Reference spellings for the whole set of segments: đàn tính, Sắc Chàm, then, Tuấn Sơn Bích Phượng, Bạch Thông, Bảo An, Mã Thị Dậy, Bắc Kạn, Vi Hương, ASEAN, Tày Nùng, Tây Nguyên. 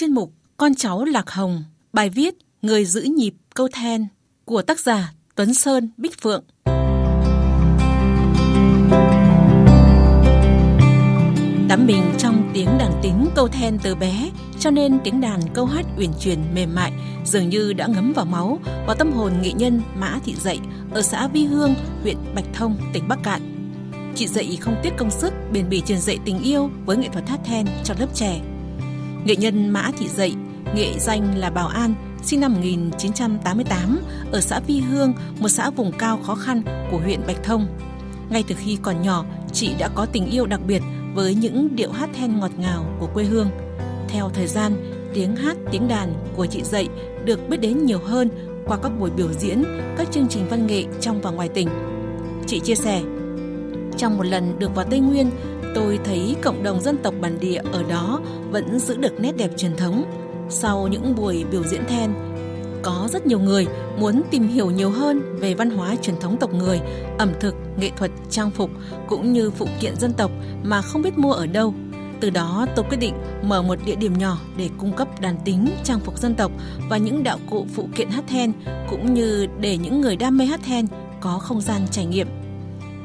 Chuyên mục Con cháu Lạc Hồng, bài viết Người giữ nhịp câu then của tác giả Tuấn Sơn Bích Phượng. Đắm mình trong tiếng đàn tính câu then từ bé, cho nên tiếng đàn câu hát uyển chuyển mềm mại dường như đã ngấm vào máu, vào tâm hồn nghệ nhân Mã Thị Dậy ở xã Vi Hương, huyện Bạch Thông, tỉnh Bắc Kạn. Chị Dậy không tiếc công sức, bền bỉ truyền dạy tình yêu với nghệ thuật hát then cho lớp trẻ. Nghệ nhân Mã Thị Dậy, nghệ danh là Bảo An, sinh năm 1988 ở xã Vi Hương, một xã vùng cao khó khăn của huyện Bạch Thông. Ngay từ khi còn nhỏ, chị đã có tình yêu đặc biệt với những điệu hát then ngọt ngào của quê hương. Theo thời gian, tiếng hát, tiếng đàn của chị Dậy được biết đến nhiều hơn qua các buổi biểu diễn, các chương trình văn nghệ trong và ngoài tỉnh. Chị chia sẻ, trong một lần được vào Tây Nguyên, tôi thấy cộng đồng dân tộc bản địa ở đó vẫn giữ được nét đẹp truyền thống. Sau những buổi biểu diễn then, có rất nhiều người muốn tìm hiểu nhiều hơn về văn hóa truyền thống tộc người, ẩm thực, nghệ thuật, trang phục cũng như phụ kiện dân tộc mà không biết mua ở đâu. Từ đó tôi quyết định mở một địa điểm nhỏ để cung cấp đàn tính, trang phục dân tộc và những đạo cụ phụ kiện hát then, cũng như để những người đam mê hát then có không gian trải nghiệm.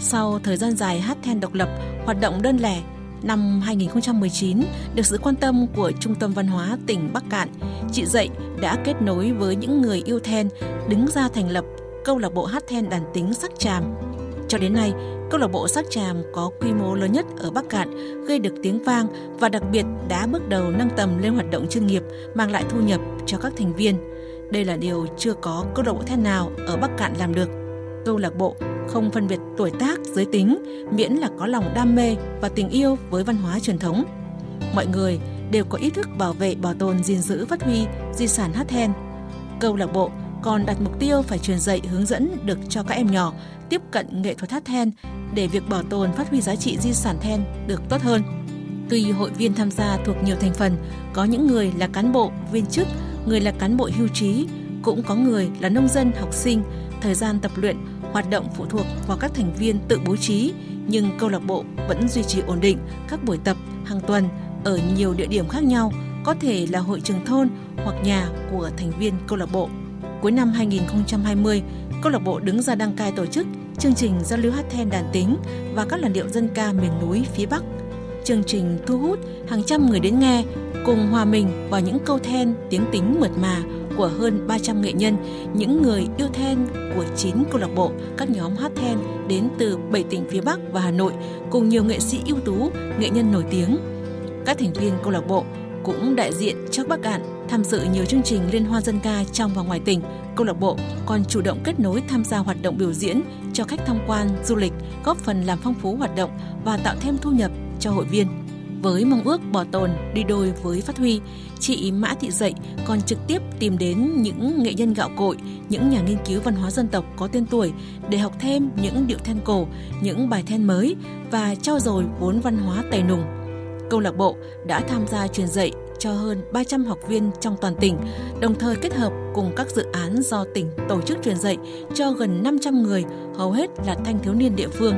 Sau thời gian dài hát then độc lập, hoạt động đơn lẻ, năm 2019, được sự quan tâm của Trung tâm Văn hóa tỉnh Bắc Kạn, chị Dậy đã kết nối với những người yêu then, đứng ra thành lập câu lạc bộ hát then đàn tính Sắc Chàm. Cho đến nay, câu lạc bộ Sắc Chàm có quy mô lớn nhất ở Bắc Kạn, gây được tiếng vang và đặc biệt đã bước đầu nâng tầm lên hoạt động chuyên nghiệp, mang lại thu nhập cho các thành viên. Đây là điều chưa có câu lạc bộ then nào ở Bắc Kạn làm được. Câu lạc bộ không phân biệt tuổi tác, giới tính, miễn là có lòng đam mê và tình yêu với văn hóa truyền thống. Mọi người đều có ý thức bảo vệ, bảo tồn, gìn giữ, phát huy di sản hát then. Câu lạc bộ còn đặt mục tiêu phải truyền dạy, hướng dẫn được cho các em nhỏ tiếp cận nghệ thuật hát then để việc bảo tồn, phát huy giá trị di sản then được tốt hơn. Tuy hội viên tham gia thuộc nhiều thành phần, có những người là cán bộ, viên chức, người là cán bộ hưu trí, cũng có người là nông dân, học sinh, thời gian tập luyện, hoạt động phụ thuộc vào các thành viên tự bố trí, nhưng câu lạc bộ vẫn duy trì ổn định các buổi tập hàng tuần ở nhiều địa điểm khác nhau, có thể là hội trường thôn hoặc nhà của thành viên câu lạc bộ. Cuối năm 2020, câu lạc bộ đứng ra đăng cai tổ chức chương trình giao lưu hát then đàn tính và các làn điệu dân ca miền núi phía Bắc. Chương trình thu hút hàng trăm người đến nghe, cùng hòa mình vào những câu then tiếng tính mượt mà của hơn 300 nghệ nhân, những người yêu then của 9 câu lạc bộ, các nhóm hát then đến từ 7 tỉnh phía Bắc và Hà Nội, cùng nhiều nghệ sĩ ưu tú, nghệ nhân nổi tiếng. Các thành viên câu lạc bộ cũng đại diện cho Bắc Kạn tham dự nhiều chương trình liên hoan dân ca trong và ngoài tỉnh. Câu lạc bộ còn chủ động kết nối tham gia hoạt động biểu diễn cho khách tham quan, du lịch, góp phần làm phong phú hoạt động và tạo thêm thu nhập cho hội viên. Với mong ước bảo tồn đi đôi với phát huy, chị Mã Thị Dậy còn trực tiếp tìm đến những nghệ nhân gạo cội, những nhà nghiên cứu văn hóa dân tộc có tên tuổi để học thêm những điệu then cổ, những bài then mới và trau dồi vốn văn hóa Tày Nùng. Câu lạc bộ đã tham gia truyền dạy cho hơn 300 học viên trong toàn tỉnh, đồng thời kết hợp cùng các dự án do tỉnh tổ chức truyền dạy cho gần 500 người, hầu hết là thanh thiếu niên địa phương.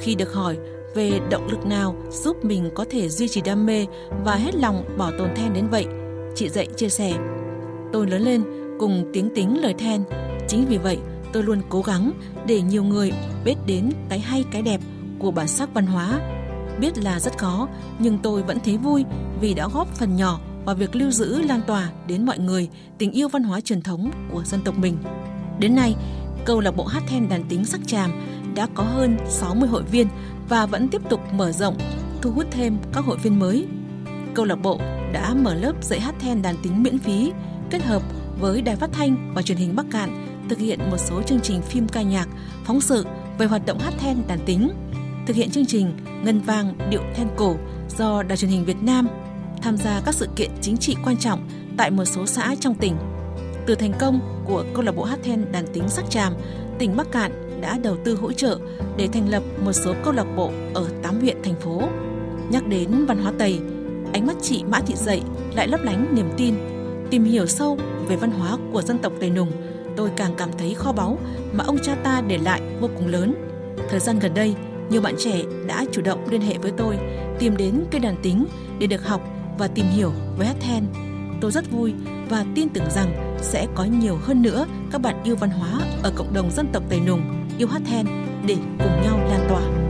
Khi được hỏi về động lực nào giúp mình có thể duy trì đam mê và hết lòng bảo tồn then đến vậy, chị Dậy chia sẻ, tôi lớn lên cùng tiếng tính lời then. Chính vì vậy, tôi luôn cố gắng để nhiều người biết đến cái hay, cái đẹp của bản sắc văn hóa. Biết là rất khó, nhưng tôi vẫn thấy vui vì đã góp phần nhỏ vào việc lưu giữ, lan tỏa đến mọi người tình yêu văn hóa truyền thống của dân tộc mình. Đến nay, câu lạc bộ hát then đàn tính Sắc Chàm đã có hơn 60 hội viên và vẫn tiếp tục mở rộng, thu hút thêm các hội viên mới. Câu lạc bộ đã mở lớp dạy hát then đàn tính miễn phí, kết hợp với Đài Phát thanh và Truyền hình Bắc Kạn thực hiện một số chương trình phim ca nhạc, phóng sự về hoạt động hát then đàn tính, thực hiện chương trình Ngân vang điệu then cổ do Đài Truyền hình Việt Nam, tham gia các sự kiện chính trị quan trọng tại một số xã trong tỉnh. Từ thành công của câu lạc bộ hát then đàn tính Sắc Chàm, tỉnh Bắc Kạn đã đầu tư hỗ trợ để thành lập một số câu lạc bộ ở 8 huyện, thành phố. Nhắc đến văn hóa Tày, ánh mắt chị Mã Thị Dậy lại lấp lánh niềm tin. Tìm hiểu sâu về văn hóa của dân tộc Tày Nùng, tôi càng cảm thấy kho báu mà ông cha ta để lại vô cùng lớn. Thời gian gần đây, nhiều bạn trẻ đã chủ động liên hệ với tôi, tìm đến cây đàn tính để được học và tìm hiểu về hát then. Tôi rất vui và tin tưởng rằng sẽ có nhiều hơn nữa các bạn yêu văn hóa ở cộng đồng dân tộc Tày Nùng, yêu hát then để cùng nhau lan tỏa.